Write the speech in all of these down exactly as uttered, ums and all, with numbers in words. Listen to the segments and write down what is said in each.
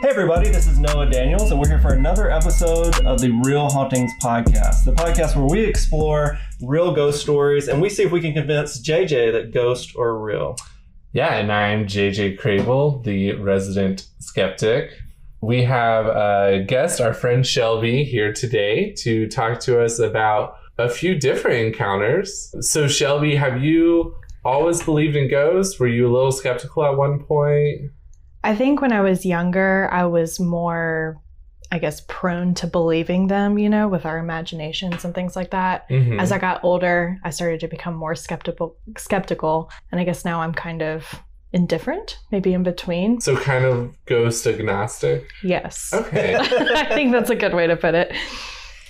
Hey everybody, this is Noah Daniels, and we're here for another episode of the Real Hauntings Podcast, the podcast where we explore real ghost stories, and we see if we can convince J J that ghosts are real. Yeah, and I'm J J Krehbiel, the resident skeptic. We have a guest, our friend Shelby, here today to talk to us about a few different encounters. So Shelby, have you always believed in ghosts? Were you a little skeptical at one point? I think when I was younger, I was more, I guess, prone to believing them, you know, with our imaginations and things like that. Mm-hmm. As I got older, I started to become more skeptical, skeptical, and I guess now I'm kind of indifferent, maybe in between. So kind of ghost agnostic? Yes. Okay. I think that's a good way to put it.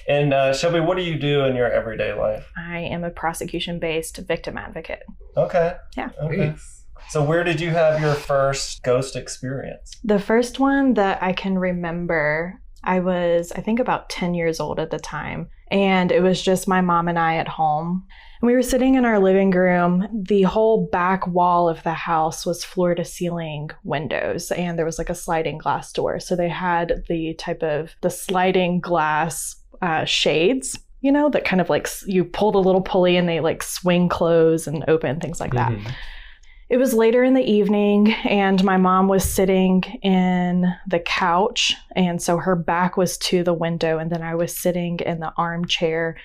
And uh, Shelby, what do you do in your everyday life? I am a prosecution-based victim advocate. Okay. Yeah. Okay. Nice. So where did you have your first ghost experience? The first one that I can remember, I was, I think, about ten years old at the time. And it was just my mom and I at home. And we were sitting in our living room. The whole back wall of the house was floor to ceiling windows. And there was like a sliding glass door. So they had the type of the sliding glass uh, shades, you know, that kind of like you pull the little pulley and they like swing close and open, things like that. Mm-hmm. It was later in the evening and my mom was sitting in the couch, and so her back was to the window, and then I was sitting in the armchair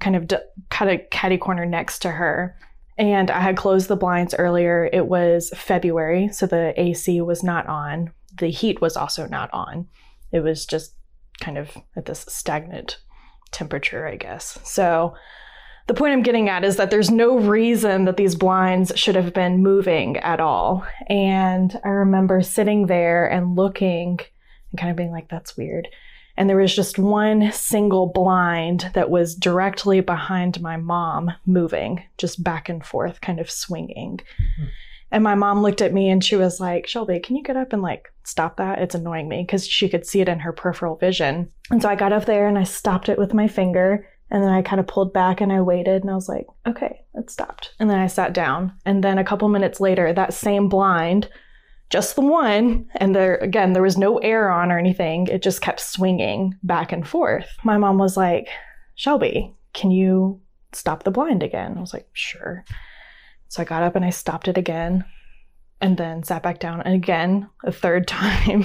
kind of d- kind of catty corner next to her, and I had closed the blinds earlier. It was February, so the A C was not on. The heat was also not on. It was just kind of at this stagnant temperature, I guess. So the point I'm getting at is that there's no reason that these blinds should have been moving at all. And I remember sitting there and looking and kind of being like, that's weird. And there was just one single blind that was directly behind my mom moving, just back and forth, kind of swinging. Mm-hmm. And my mom looked at me and she was like, Shelby, can you get up and like stop that? It's annoying me, because she could see it in her peripheral vision. And so I got up there and I stopped it with my finger. And then I kind of pulled back and I waited and I was like, okay, it stopped. And then I sat down. And then a couple minutes later, that same blind, just the one, and there again, there was no air on or anything. It just kept swinging back and forth. My mom was like, Shelby, can you stop the blind again? I was like, sure. So I got up and I stopped it again and then sat back down, and again, a third time.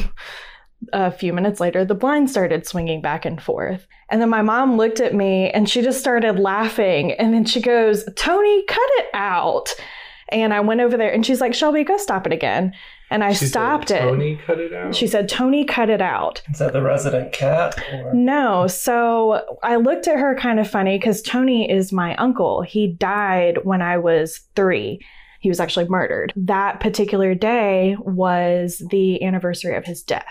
A few minutes later, the blind started swinging back and forth. And then my mom looked at me and she just started laughing. And then she goes, Tony, cut it out. And I went over there and she's like, Shelby, go stop it again. And I she stopped said, Tony, it. Tony, cut it out? She said, Tony, cut it out. Is that the resident cat? Or? No. So I looked at her kind of funny, because Tony is my uncle. He died when I was three. He was actually murdered. That particular day was the anniversary of his death.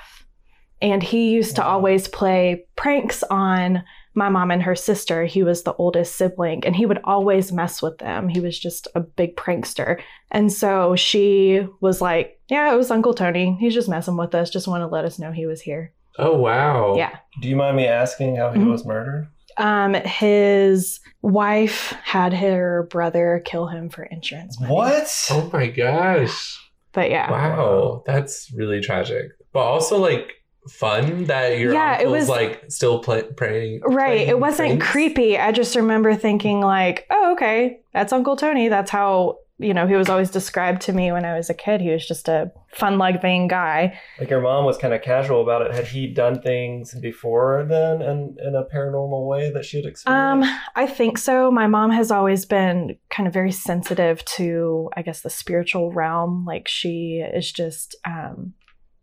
And he used to always play pranks on my mom and her sister. He was the oldest sibling, and he would always mess with them. He was just a big prankster. And so she was like, yeah, it was Uncle Tony. He's just messing with us. Just want to let us know he was here. Oh, wow. Yeah. Do you mind me asking how he mm-hmm. was murdered? Um, his wife had her brother kill him for insurance money. What? Oh, my gosh. But yeah. Wow. That's really tragic. But also, like, fun that your yeah, uncle's it was, like, still play, praying. Right. It wasn't pranks. Creepy. I just remember thinking like, oh, okay, that's Uncle Tony. That's how, you know, he was always described to me when I was a kid. He was just a fun-loving guy. Like, your mom was kind of casual about it. Had he done things before then in, in a paranormal way that she had experienced? Um, I think so. My mom has always been kind of very sensitive to, I guess, the spiritual realm. Like, she is just... um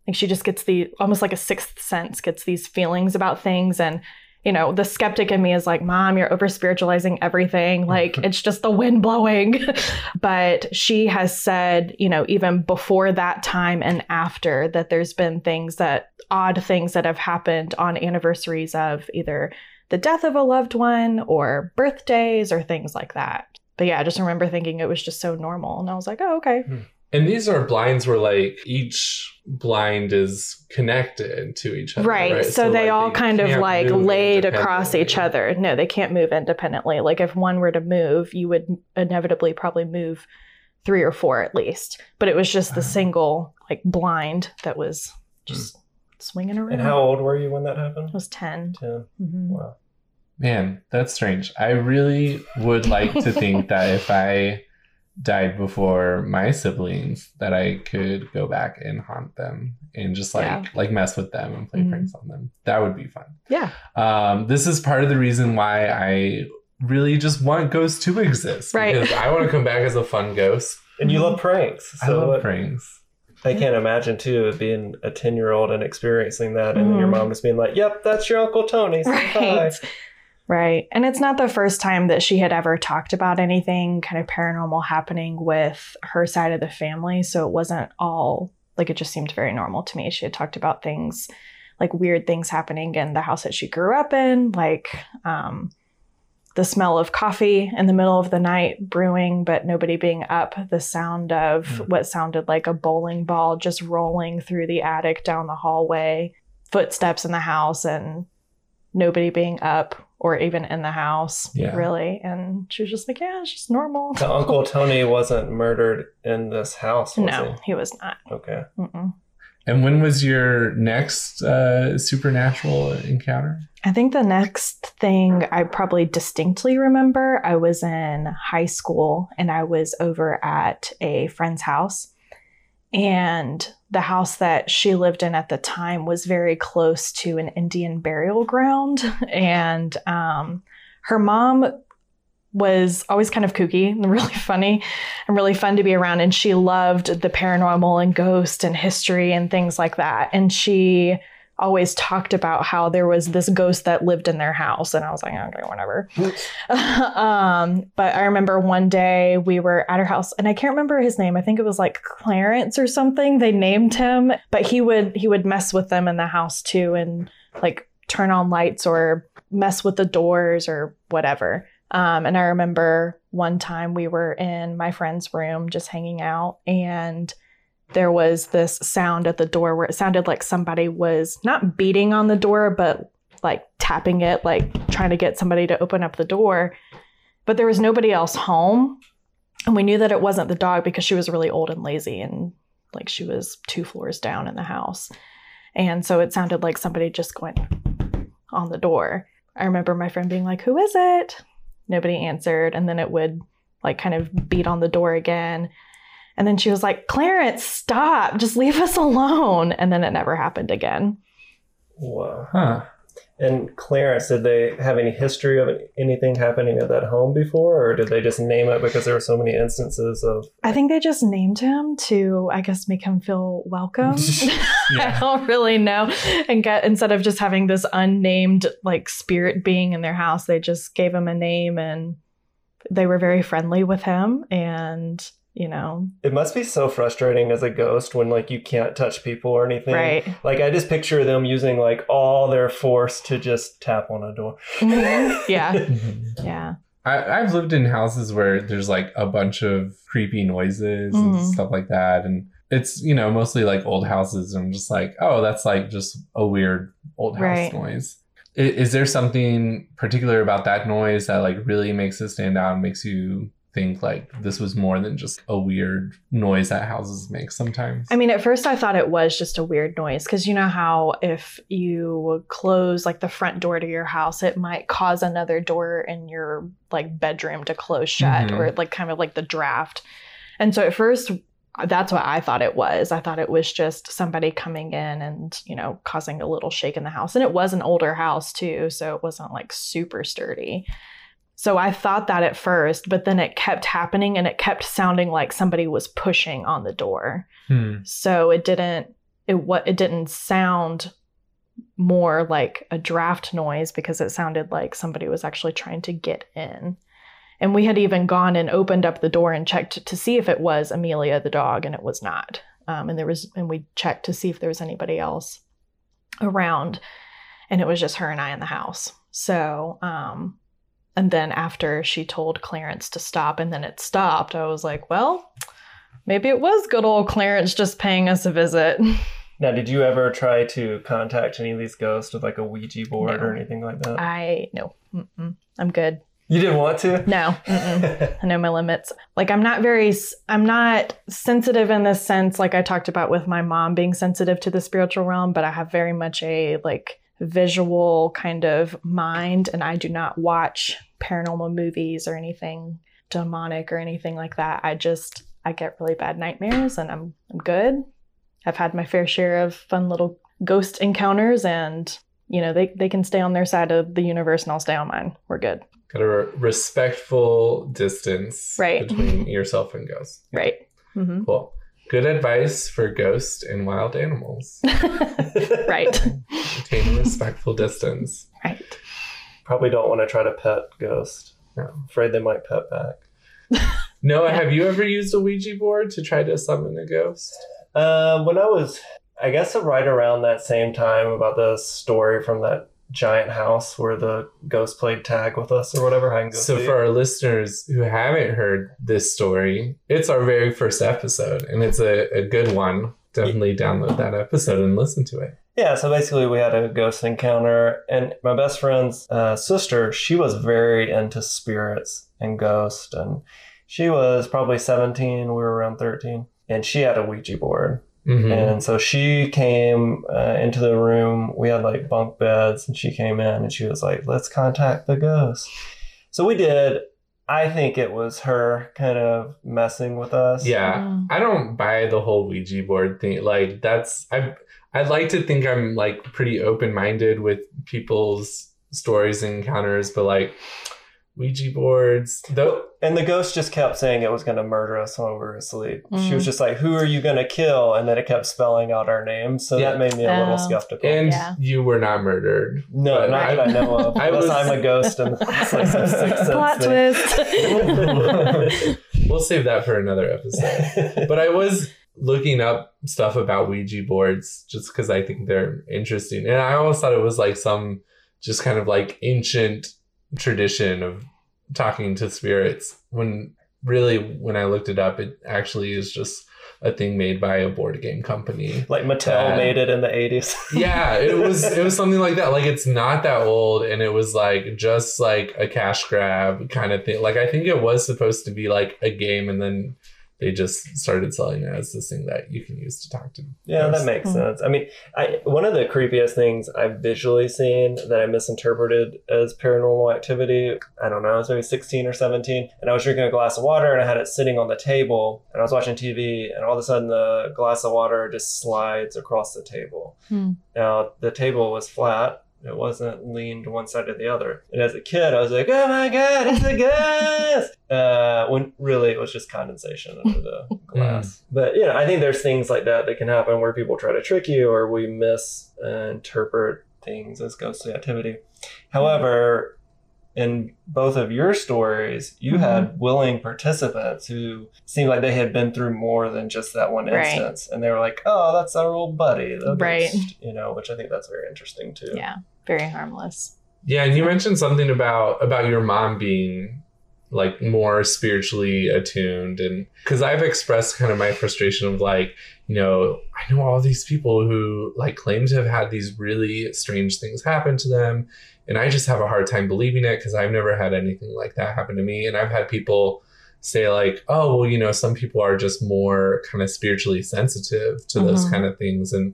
Like she just gets the, almost like a sixth sense, gets these feelings about things. And you know, the skeptic in me is like, Mom, you're over spiritualizing everything. Like, it's just the wind blowing. But she has said, you know, even before that time and after that, there's been things that odd things that have happened on anniversaries of either the death of a loved one or birthdays or things like that. But yeah, I just remember thinking it was just so normal. And I was like, oh, okay. And these are blinds where like each blind is connected to each other. Right. right? So, so they like, all they kind of like laid across each other. No, they can't move independently. Like if one were to move, you would inevitably probably move three or four at least. But it was just the single like blind that was just mm. swinging around. And how old were you when that happened? I was ten. ten. Mm-hmm. Wow. Man, that's strange. I really would like to think that if I died before my siblings, that I could go back and haunt them and just like yeah. like mess with them and play mm-hmm. pranks on them. That would be fun. Yeah. Um, this is part of the reason why I really just want ghosts to exist. Right. Because I want to come back as a fun ghost. And you love pranks. So I love what, pranks. I can't imagine too being a ten-year-old and experiencing that, and mm-hmm. then your mom just being like, "Yep, that's your Uncle Tony." So right. Bye. Right. And it's not the first time that she had ever talked about anything kind of paranormal happening with her side of the family. So it wasn't all like, it just seemed very normal to me. She had talked about things like weird things happening in the house that she grew up in, like um, the smell of coffee in the middle of the night brewing, but nobody being up, the sound of mm. what sounded like a bowling ball just rolling through the attic down the hallway, footsteps in the house and nobody being up. Or even in the house, yeah. really. And she was just like, yeah, it's just normal. The Uncle Tony wasn't murdered in this house, was no, he? No, he was not. Okay. Mm-mm. And when was your next uh, supernatural encounter? I think the next thing I probably distinctly remember, I was in high school and I was over at a friend's house. And the house that she lived in at the time was very close to an Indian burial ground. And um, her mom was always kind of kooky and really funny and really fun to be around. And she loved the paranormal and ghost and history and things like that. And she always talked about how there was this ghost that lived in their house. And I was like, okay, whatever. um, but I remember one day we were at her house and I can't remember his name. I think it was like Clarence or something. They named him, but he would, he would mess with them in the house too. And like turn on lights or mess with the doors or whatever. Um, and I remember one time we were in my friend's room just hanging out, and there was this sound at the door where it sounded like somebody was not beating on the door, but like tapping it, like trying to get somebody to open up the door. But there was nobody else home. And we knew that it wasn't the dog because she was really old and lazy and like she was two floors down in the house. And so it sounded like somebody just going on the door. I remember my friend being like, who is it? Nobody answered. And then it would like kind of beat on the door again. And then she was like, Clarence, stop. Just leave us alone. And then it never happened again. Whoa. Huh. And Clarence, did they have any history of anything happening at that home before? Or did they just name it because there were so many instances of... I think they just named him to, I guess, make him feel welcome. I don't really know. And get, instead of just having this unnamed like spirit being in their house, they just gave him a name and they were very friendly with him. And... you know, it must be so frustrating as a ghost when like you can't touch people or anything. Right. Like I just picture them using like all their force to just tap on a door. Mm-hmm. Yeah. Mm-hmm. Yeah. I, I've lived in houses where there's like a bunch of creepy noises mm-hmm. and stuff like that. And it's, you know, mostly like old houses. And I'm just like, oh, that's like just a weird old house right. noise. Is, is there something particular about that noise that like really makes it stand out and makes you think like this was more than just a weird noise that houses make sometimes? I mean, at first I thought it was just a weird noise because you know how if you close like the front door to your house, it might cause another door in your like bedroom to close shut mm-hmm. or like kind of like the draft. And so at first, that's what I thought it was. I thought it was just somebody coming in and, you know, causing a little shake in the house. And it was an older house too, so it wasn't like super sturdy. So I thought that at first, but then it kept happening and it kept sounding like somebody was pushing on the door. Hmm. So it didn't it what it didn't sound more like a draft noise because it sounded like somebody was actually trying to get in. And we had even gone and opened up the door and checked to see if it was Amelia the dog, and it was not. Um, and there was, and we checked to see if there was anybody else around, and it was just her and I in the house. So, um, and then after she told Clarence to stop and then it stopped, I was like, well, maybe it was good old Clarence just paying us a visit. Now, did you ever try to contact any of these ghosts with like a Ouija board no. or anything like that? I, no, Mm-mm. I'm good. You didn't want to? No. I know my limits. Like, I'm not very, I'm not sensitive in this sense, like I talked about with my mom being sensitive to the spiritual realm, but I have very much a, like, visual kind of mind, and I do not watch paranormal movies or anything demonic or anything like that. I just, I get really bad nightmares, and I'm, I'm good. I've had my fair share of fun little ghost encounters, and, you know, they, they can stay on their side of the universe, and I'll stay on mine. We're good. Got a respectful distance right. between yourself and ghosts. Yeah. Right. Mm-hmm. Cool. Good advice for ghosts and wild animals. Right. Maintain a respectful distance. Right. Probably don't want to try to pet ghosts. No, I'm afraid they might pet back. Noah, yeah. Have you ever used a Ouija board to try to summon a ghost? Uh, when I was, I guess, right around that same time about the story from that giant house where the ghost played tag with us or whatever. I can go so see. For our listeners who haven't heard this story, it's our very first episode, and it's a, a good one. Definitely download that episode and listen to it. Yeah, so basically we had a ghost encounter, and my best friend's uh, sister, she was very into spirits and ghosts, and she was probably seventeen, we were around thirteen, and she had a Ouija board. Mm-hmm. And so she came uh, into the room. We had like bunk beds, and she came in and she was like, let's contact the ghost. So we did. I think it was her kind of messing with us. Yeah. Mm. I don't buy the whole Ouija board thing. Like that's, I I like to think I'm like pretty open-minded with people's stories and encounters, but like Ouija boards. Though, and the ghost just kept saying it was going to murder us while we were asleep. Mm. She was just like, who are you going to kill? And then it kept spelling out our names. So yeah. That made me a little um, skeptical. And yeah. You were not murdered. No, not I, that I know of. I was, I'm a ghost. And it's like some sixth sense. Plot twist. We'll save that for another episode. But I was looking up stuff about Ouija boards just because I think they're interesting. And I always thought it was like some just kind of like ancient tradition of talking to spirits, when really when I looked it up, it actually is just a thing made by a board game company, like Mattel that, made it in the eighties. Yeah, it was it was something like that. Like it's not that old, and it was like just like a cash grab kind of thing. Like I think it was supposed to be like a game, and then they just started selling it as this thing that you can use to talk to. Yeah, that makes sense. I mean, I one of the creepiest things I've visually seen that I misinterpreted as paranormal activity, I don't know, I was maybe sixteen or seventeen, and I was drinking a glass of water, and I had it sitting on the table, and I was watching T V, and all of a sudden the glass of water just slides across the table. Hmm. Now, the table was flat. It wasn't leaned one side or the other. And as a kid, I was like, oh my God, it's a ghost! uh, when really it was just condensation under the glass. Mm. But, you know, I think there's things like that that can happen where people try to trick you, or we misinterpret things as ghostly activity. However, in both of your stories, you mm-hmm. had willing participants who seemed like they had been through more than just that one right. instance. And they were like, oh, that's our old buddy. The right. ghost, you know, which I think that's very interesting, too. Yeah. Very harmless. Yeah. And you mentioned something about about your mom being like more spiritually attuned. And because I've expressed kind of my frustration of like, you know, I know all these people who like claim to have had these really strange things happen to them. And I just have a hard time believing it because I've never had anything like that happen to me. And I've had people say like, oh, well, you know, some people are just more kind of spiritually sensitive to mm-hmm. those kind of things. And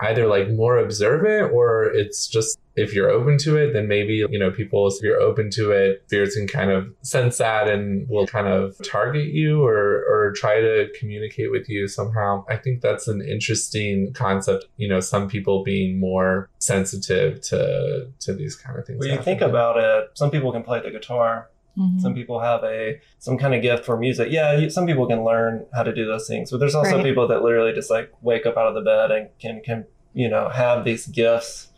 either like more observant, or it's just if you're open to it, then maybe, you know, people, if you're open to it, spirits can kind of sense that and will kind of target you or or try to communicate with you somehow. I think that's an interesting concept, you know, some people being more sensitive to to these kind of things. When you think about it, some people can play the guitar. Mm-hmm. Some people have a some kind of gift for music. Yeah, you, some people can learn how to do those things. But there's also right. people that literally just like wake up out of the bed and can, can you know, have these gifts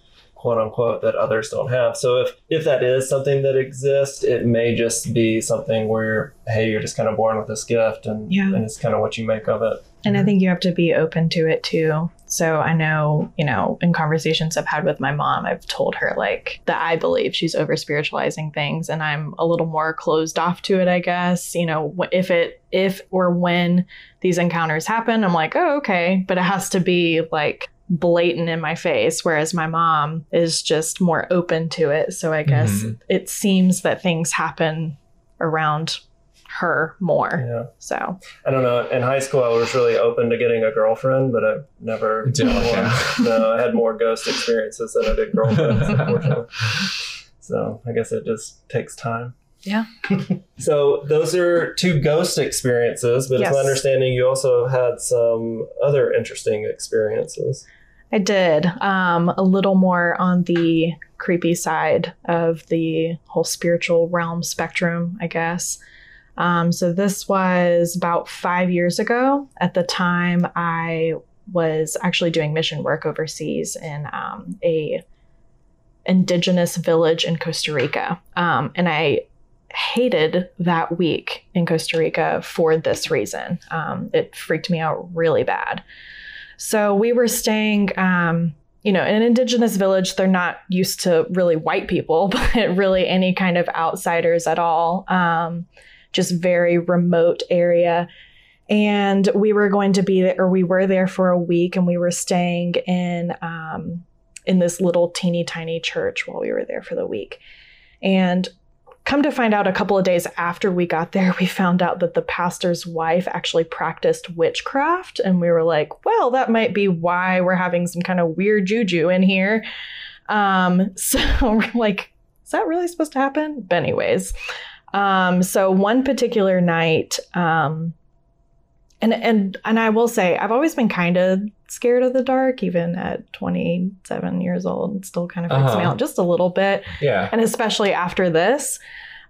quote unquote, that others don't have. So if, if that is something that exists, it may just be something where, hey, you're just kind of born with this gift, and, yeah. and it's kind of what you make of it. And I think you have to be open to it too. So I know, you know, in conversations I've had with my mom, I've told her like that I believe she's over spiritualizing things, and I'm a little more closed off to it, I guess. You know, if it, if or when these encounters happen, I'm like, oh, okay. But it has to be like blatant in my face. Whereas my mom is just more open to it. So I guess mm-hmm. it seems that things happen around her more. Yeah. So I don't know. In high school, I was really open to getting a girlfriend, but I never did one. No, I had more ghost experiences than I did girlfriends, unfortunately. So I guess it just takes time. Yeah. So those are two ghost experiences, but yes. It's my understanding you also had some other interesting experiences. I did. Um, a little more on the creepy side of the whole spiritual realm spectrum, I guess. Um, so this was about five years ago. At the time, I was actually doing mission work overseas in um, a indigenous village in Costa Rica. Um, and I hated that week in Costa Rica for this reason. Um, it freaked me out really bad. So we were staying... Um, you know, in an indigenous village, they're not used to really white people, but really any kind of outsiders at all. Um, just very remote area. And we were going to be there, or we were there for a week, and we were staying in, um, in this little teeny tiny church while we were there for the week. And come to find out, a couple of days after we got there, we found out that the pastor's wife actually practiced witchcraft. And we were like, well, that might be why we're having some kind of weird juju in here. Um, so we're like, is that really supposed to happen? But anyways, um, so one particular night, um, and, and, and I will say, I've always been kind of scared of the dark, even at twenty-seven years old. It still kind of freaks uh-huh. me out just a little bit. Yeah. And especially after this.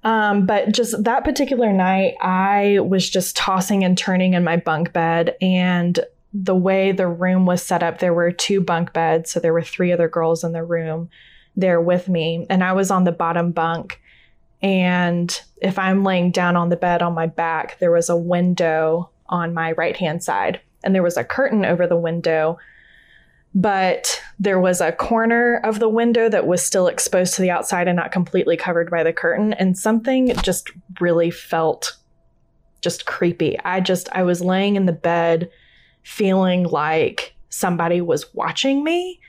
Um, but just that particular night, I was just tossing and turning in my bunk bed. And the way the room was set up, there were two bunk beds. So there were three other girls in the room there with me. And I was on the bottom bunk. And if I'm laying down on the bed on my back, there was a window on my right-hand side. And there was a curtain over the window, but there was a corner of the window that was still exposed to the outside and not completely covered by the curtain. And something just really felt just creepy. I just, I was laying in the bed feeling like somebody was watching me,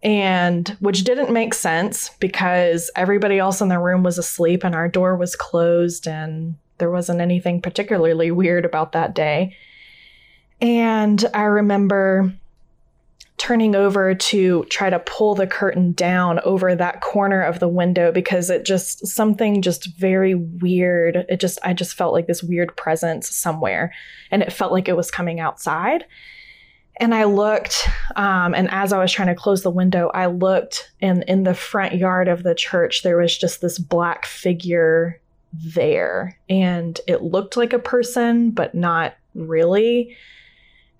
and which didn't make sense because everybody else in the room was asleep and our door was closed, and there wasn't anything particularly weird about that day. And I remember turning over to try to pull the curtain down over that corner of the window because it just, something just very weird. It just, I just felt like this weird presence somewhere, and it felt like it was coming outside. And I looked, um, and as I was trying to close the window, I looked, and in the front yard of the church, there was just this black figure there, and it looked like a person, but not really.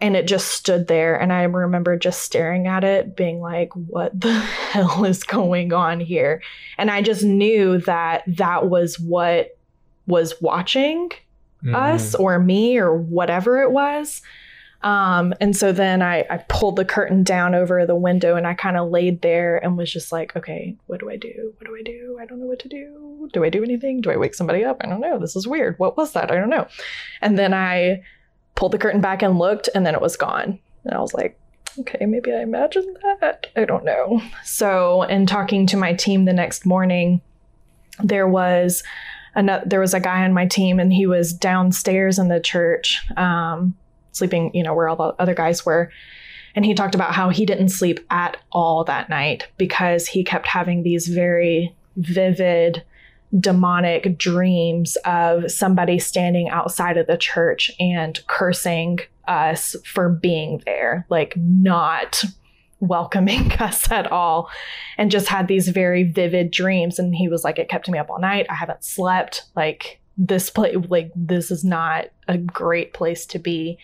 And it just stood there. And I remember just staring at it being like, what the hell is going on here? And I just knew that that was what was watching mm-hmm. us or me or whatever it was. Um, and so then I, I pulled the curtain down over the window, and I kind of laid there and was just like, okay, what do I do? What do I do? I don't know what to do. Do I do anything? Do I wake somebody up? I don't know. This is weird. What was that? I don't know. And then I pulled the curtain back and looked, and then it was gone. And I was like, okay, maybe I imagined that. I don't know. So in talking to my team the next morning, there was another, there was a guy on my team, and he was downstairs in the church, um, sleeping, you know, where all the other guys were. And he talked about how he didn't sleep at all that night because he kept having these very vivid demonic dreams of somebody standing outside of the church and cursing us for being there, like not welcoming us at all, and just had these very vivid dreams. And he was like, it kept me up all night. I haven't slept. Like this place, like this is not a great place to be.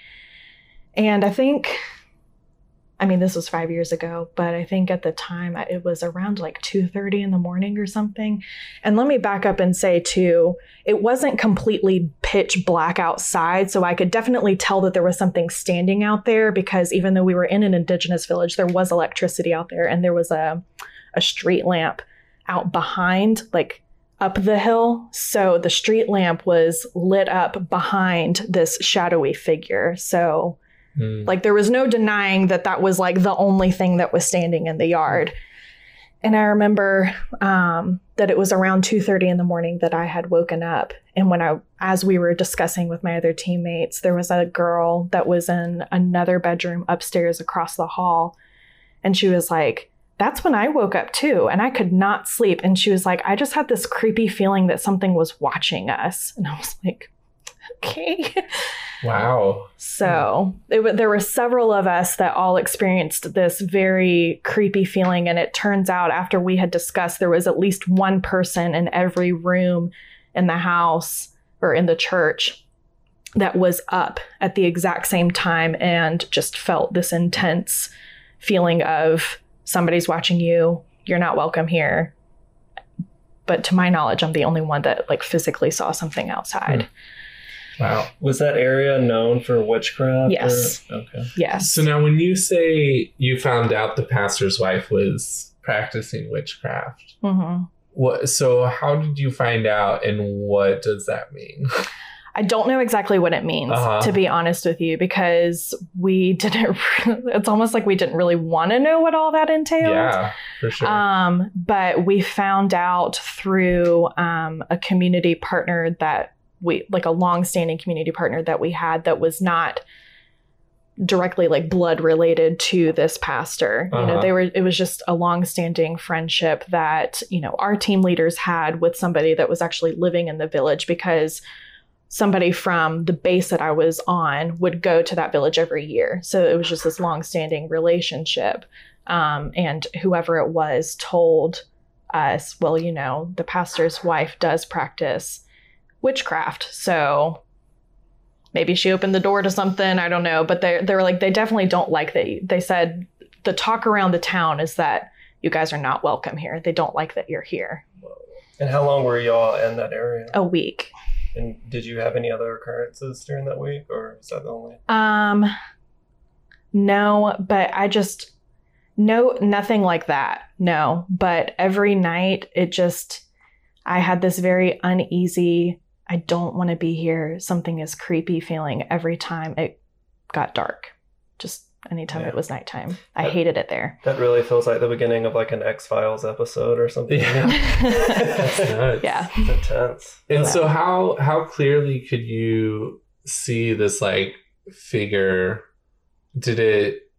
And I think I mean, this was five years ago, but I think at the time it was around like two thirty in the morning or something. And let me back up and say, too, it wasn't completely pitch black outside. So I could definitely tell that there was something standing out there, because even though we were in an indigenous village, there was electricity out there, and there was a, a street lamp out behind, like up the hill. So the street lamp was lit up behind this shadowy figure. So... Like, there was no denying that that was, like, the only thing that was standing in the yard. And I remember um, that it was around two thirty in the morning that I had woken up. And when I, as we were discussing with my other teammates, there was a girl that was in another bedroom upstairs across the hall. And she was like, that's when I woke up, too. And I could not sleep. And she was like, I just had this creepy feeling that something was watching us. And I was like, okay. Wow. So it, there were several of us that all experienced this very creepy feeling. And it turns out, after we had discussed, there was at least one person in every room in the house or in the church that was up at the exact same time and just felt this intense feeling of somebody's watching you. You're not welcome here. But to my knowledge, I'm the only one that, like, physically saw something outside. Mm. Wow. Was that area known for witchcraft? Yes. Or? Okay. Yes. So now, when you say you found out the pastor's wife was practicing witchcraft, mm-hmm. what? So how did you find out, and what does that mean? I don't know exactly what it means, uh-huh. to be honest with you, because we didn't, it's almost like we didn't really want to know what all that entailed. Yeah, for sure. Um, but we found out through um, a community partner that we, like a long-standing community partner that we had that was not directly, like, blood related to this pastor. Uh-huh. You know, they were, it was just a long-standing friendship that, you know, our team leaders had with somebody that was actually living in the village, because somebody from the base that I was on would go to that village every year. So it was just this long-standing relationship. Um, and whoever it was told us, well, you know, the pastor's wife does practice witchcraft, so maybe she opened the door to something, I don't know. But they they were like, they definitely don't like that you, they said the talk around the town is that you guys are not welcome here. They don't like that you're here. And how long were y'all in that area? A week. And did you have any other occurrences during that week, or is that the only? Um, no, but I just no nothing like that. No, but every night it just I had this very uneasy, I don't want to be here, something is creepy feeling every time it got dark. Just anytime yeah. it was nighttime. I that, hated it there. That really feels like the beginning of, like, an X-Files episode or something. Yeah. That's nuts. Yeah. It's intense. And yeah. so how how clearly could you see this, like, figure? Did it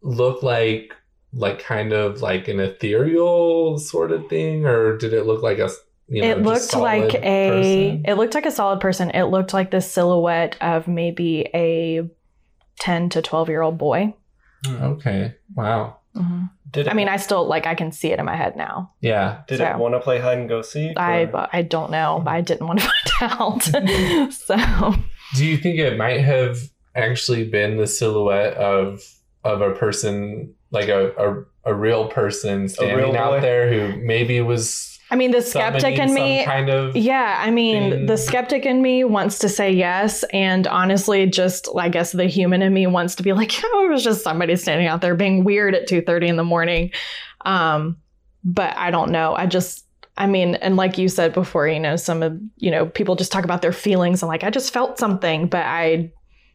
look like like kind of like an ethereal sort of thing, or did it look like a You know, it looked like a person. It looked like a solid person. It looked like the silhouette of maybe a ten to twelve year old boy. Okay. Wow. Mm-hmm. Did it, I mean, I still like I can see it in my head now. Yeah. Did so, it want to play hide and go seek? Or? I I don't know. I didn't want to find out. So. Do you think it might have actually been the silhouette of of a person, like a a, a real person standing real out there who maybe was. I mean, the skeptic in me, kind of yeah, I mean, thing. the skeptic in me wants to say yes. And honestly, just, I guess, the human in me wants to be like, oh, it was just somebody standing out there being weird at two thirty in the morning. Um, but I don't know. I just, I mean, and like you said before, you know, some of, you know, people just talk about their feelings and, like, I just felt something, but I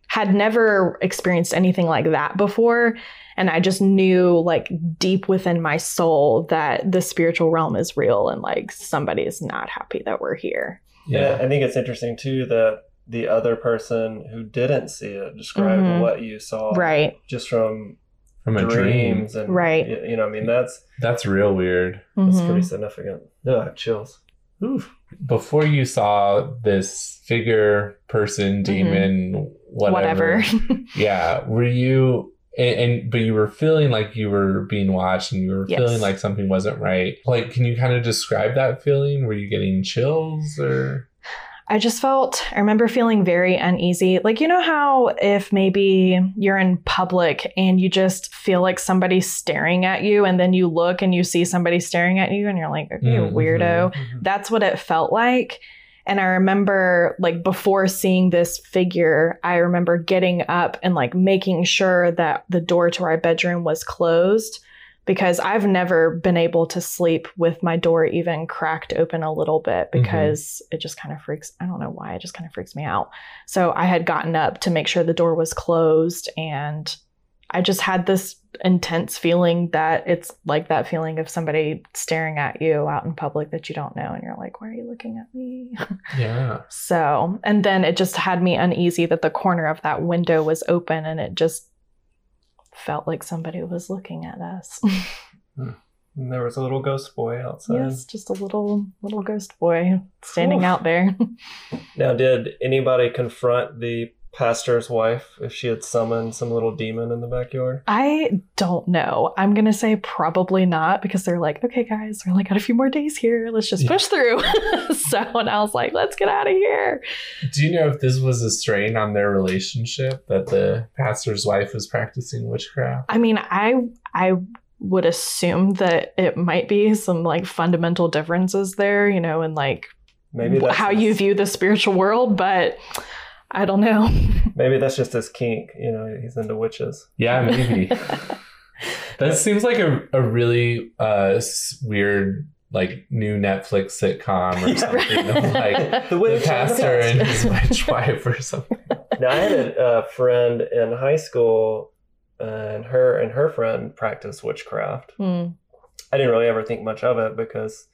had never experienced anything like that before. And I just knew, like, deep within my soul that the spiritual realm is real, and, like, somebody is not happy that we're here. Yeah, yeah. I think it's interesting, too, that the other person who didn't see it described mm-hmm. what you saw. Right. Just from, from dreams. A dream. And, right. You know, I mean, that's... That's real weird. That's mm-hmm. pretty significant. No, I have chills. Oof. Before you saw this figure, person, demon, mm-hmm. whatever. Whatever. yeah. Were you... And, and but you were feeling like you were being watched, and you were yes. feeling like something wasn't right. Like, can you kind of describe that feeling? Were you getting chills or? I just felt, I remember feeling very uneasy. Like, you know how if maybe you're in public and you just feel like somebody's staring at you, and then you look and you see somebody staring at you and you're like, okay, mm-hmm. weirdo. Mm-hmm. That's what it felt like. And I remember, like, before seeing this figure, I remember getting up and, like, making sure that the door to our bedroom was closed, because I've never been able to sleep with my door even cracked open a little bit, because mm-hmm. it just kind of freaks, I don't know why, it just kind of freaks me out. So I had gotten up to make sure the door was closed, and I just had this intense feeling that it's like that feeling of somebody staring at you out in public that you don't know, and you're like, why are you looking at me? Yeah. So, and then it just had me uneasy that the corner of that window was open, and it just felt like somebody was looking at us. And there was a little ghost boy outside. Yes, just a little little ghost boy standing Oof. out there. Now, did anybody confront the pastor's wife if she had summoned some little demon in the backyard? I don't know. I'm gonna say probably not, because they're like, okay guys, we're like got a few more days here, let's just yeah. push through. So, and I was like, let's get out of here. Do you know if this was a strain on their relationship, that the pastor's wife was practicing witchcraft? I mean, I I would assume that it might be some like fundamental differences there, you know, and like maybe that's how you view the spiritual world, but I don't know. Maybe that's just his kink. You know, he's into witches. Yeah, maybe. That seems like a, a really uh, weird, like, new Netflix sitcom or yeah, something. Right. Of, like, the, the pastor and his witch wife or something. Now, I had a uh, friend in high school, uh, and her and her friend practiced witchcraft. Mm. I didn't really ever think much of it because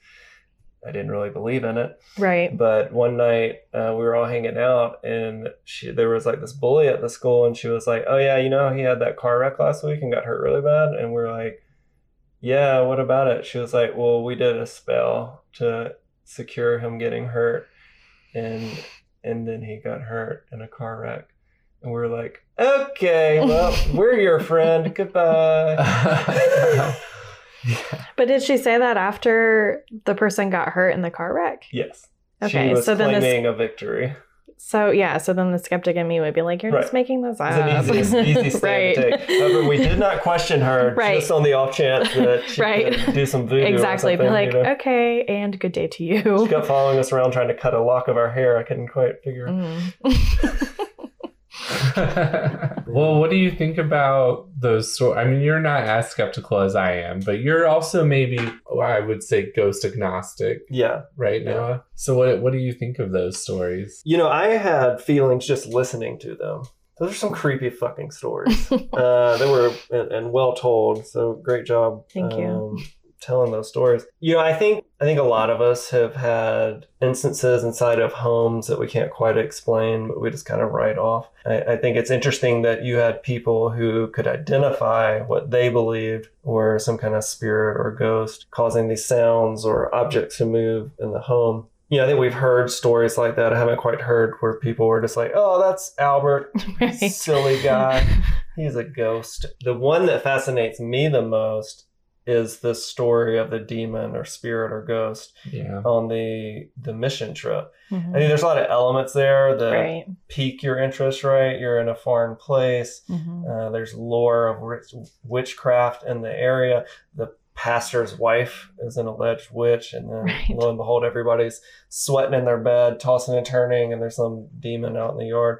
I didn't really believe in it. Right. But one night uh, we were all hanging out, and she, there was like this bully at the school, and she was like, oh yeah, you know, he had that car wreck last week and got hurt really bad. And we we're like, yeah, what about it? She was like, well, we did a spell to secure him getting hurt. And, and then he got hurt in a car wreck. And we we're like, okay, well, we're your friend. Goodbye. Yeah. But did she say that after the person got hurt in the car wreck? Yes. Okay. She was so claiming then this, a victory. So yeah, so then the skeptic in me would be like, you're right. just making this up. It's an easy, easy stand right. to take. However, we did not question her right. just on the off chance that she right. could do some voodoo exactly. or something. Be like, you know? Okay, and good day to you. She kept following us around trying to cut a lock of our hair. I couldn't quite figure mm. it Well, what do you think about those stories? I mean, you're not as skeptical as I am, but you're also maybe, well, I would say, ghost agnostic. Yeah. Right, Noah? Yeah. So what what do you think of those stories? You know, I had feelings just listening to them. Those are some creepy fucking stories. uh, they were, and, and well told, so great job. Thank um, you. Telling those stories. You know, I think I think a lot of us have had instances inside of homes that we can't quite explain, but we just kind of write off. I, I think it's interesting that you had people who could identify what they believed were some kind of spirit or ghost causing these sounds or objects to move in the home. You know, I think we've heard stories like that. I haven't quite heard where people were just like, oh, that's Albert, right. silly guy. He's a ghost. The one that fascinates me the most is this story of the demon or spirit or ghost yeah. on the the mission trip. Mm-hmm. I think there's a lot of elements there that right. pique your interest, right? You're in a foreign place. Mm-hmm. Uh, there's lore of witchcraft in the area. The pastor's wife is an alleged witch, and then right. lo and behold, everybody's sweating in their bed, tossing and turning, and there's some demon out in the yard.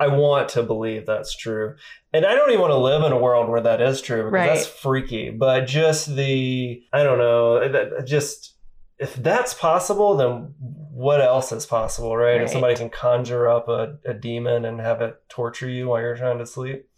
I want to believe that's true. And I don't even want to live in a world where that is true, because right. that's freaky. But just the, I don't know, just if that's possible, then what else is possible, right? right. If somebody can conjure up a, a demon and have it torture you while you're trying to sleep.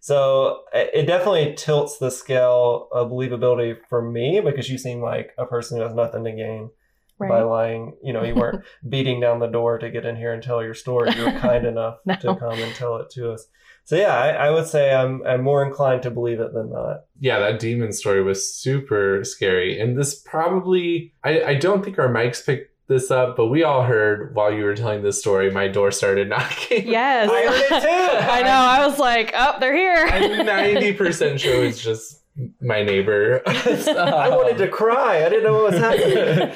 So it definitely tilts the scale of believability for me, because you seem like a person who has nothing to gain. Right. By lying, you know, you weren't beating down the door to get in here and tell your story. You were kind enough no. to come and tell it to us. So yeah, I, I would say I'm I'm more inclined to believe it than not. Yeah, that demon story was super scary. And this probably, I, I don't think our mics picked this up, but we all heard while you were telling this story, my door started knocking. Yes. I heard it too. I know. I was like, oh, they're here. I'm ninety percent sure it's just my neighbor. So, I wanted to cry. I didn't know what was happening.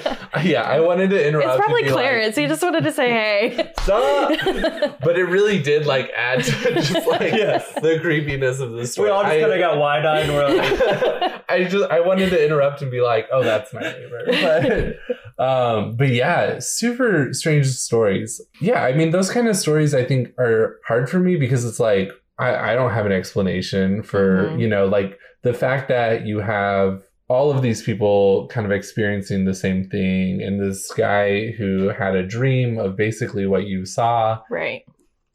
Yeah, I wanted to interrupt. It's probably Clarence. Like, he just wanted to say, hey. Stop. But it really did like add to just like yes. the creepiness of the story. We all just kind of got wide-eyed. And we're like, I just I wanted to interrupt and be like, oh, that's my neighbor. But, um, but yeah, super strange stories. Yeah, I mean, those kind of stories I think are hard for me because it's like, I, I don't have an explanation for, mm-hmm. you know, like the fact that you have all of these people kind of experiencing the same thing and this guy who had a dream of basically what you saw. Right.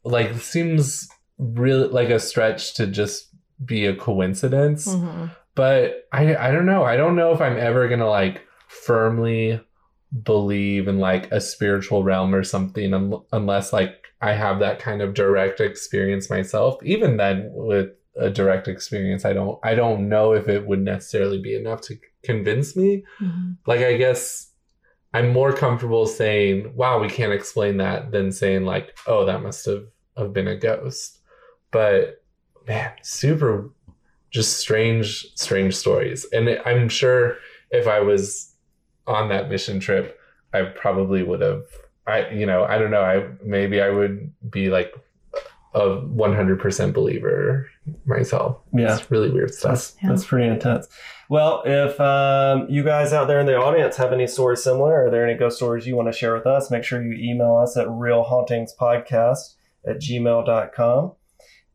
Like seems really like a stretch to just be a coincidence. Mm-hmm. But I, I don't know. I don't know if I'm ever going to like firmly believe in like a spiritual realm or something un- unless like I have that kind of direct experience myself. Even then, with a direct experience, I don't I don't know if it would necessarily be enough to convince me. Mm-hmm. Like, I guess I'm more comfortable saying, wow, we can't explain that than saying like, oh, that must have, have been a ghost. But man, super just strange, strange stories. And I'm sure if I was on that mission trip, I probably would have I, you know, I don't know. I maybe I would be like a one hundred percent believer myself. Yeah. It's really weird stuff. That's, yeah. that's pretty intense. Well, if um, you guys out there in the audience have any stories similar, are there any ghost stories you want to share with us? Make sure you email us at real hauntings podcast at gmail dot com.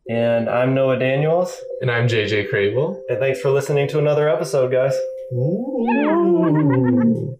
And I'm Noah Daniels. And I'm J J Krehbiel. And thanks for listening to another episode, guys. Ooh.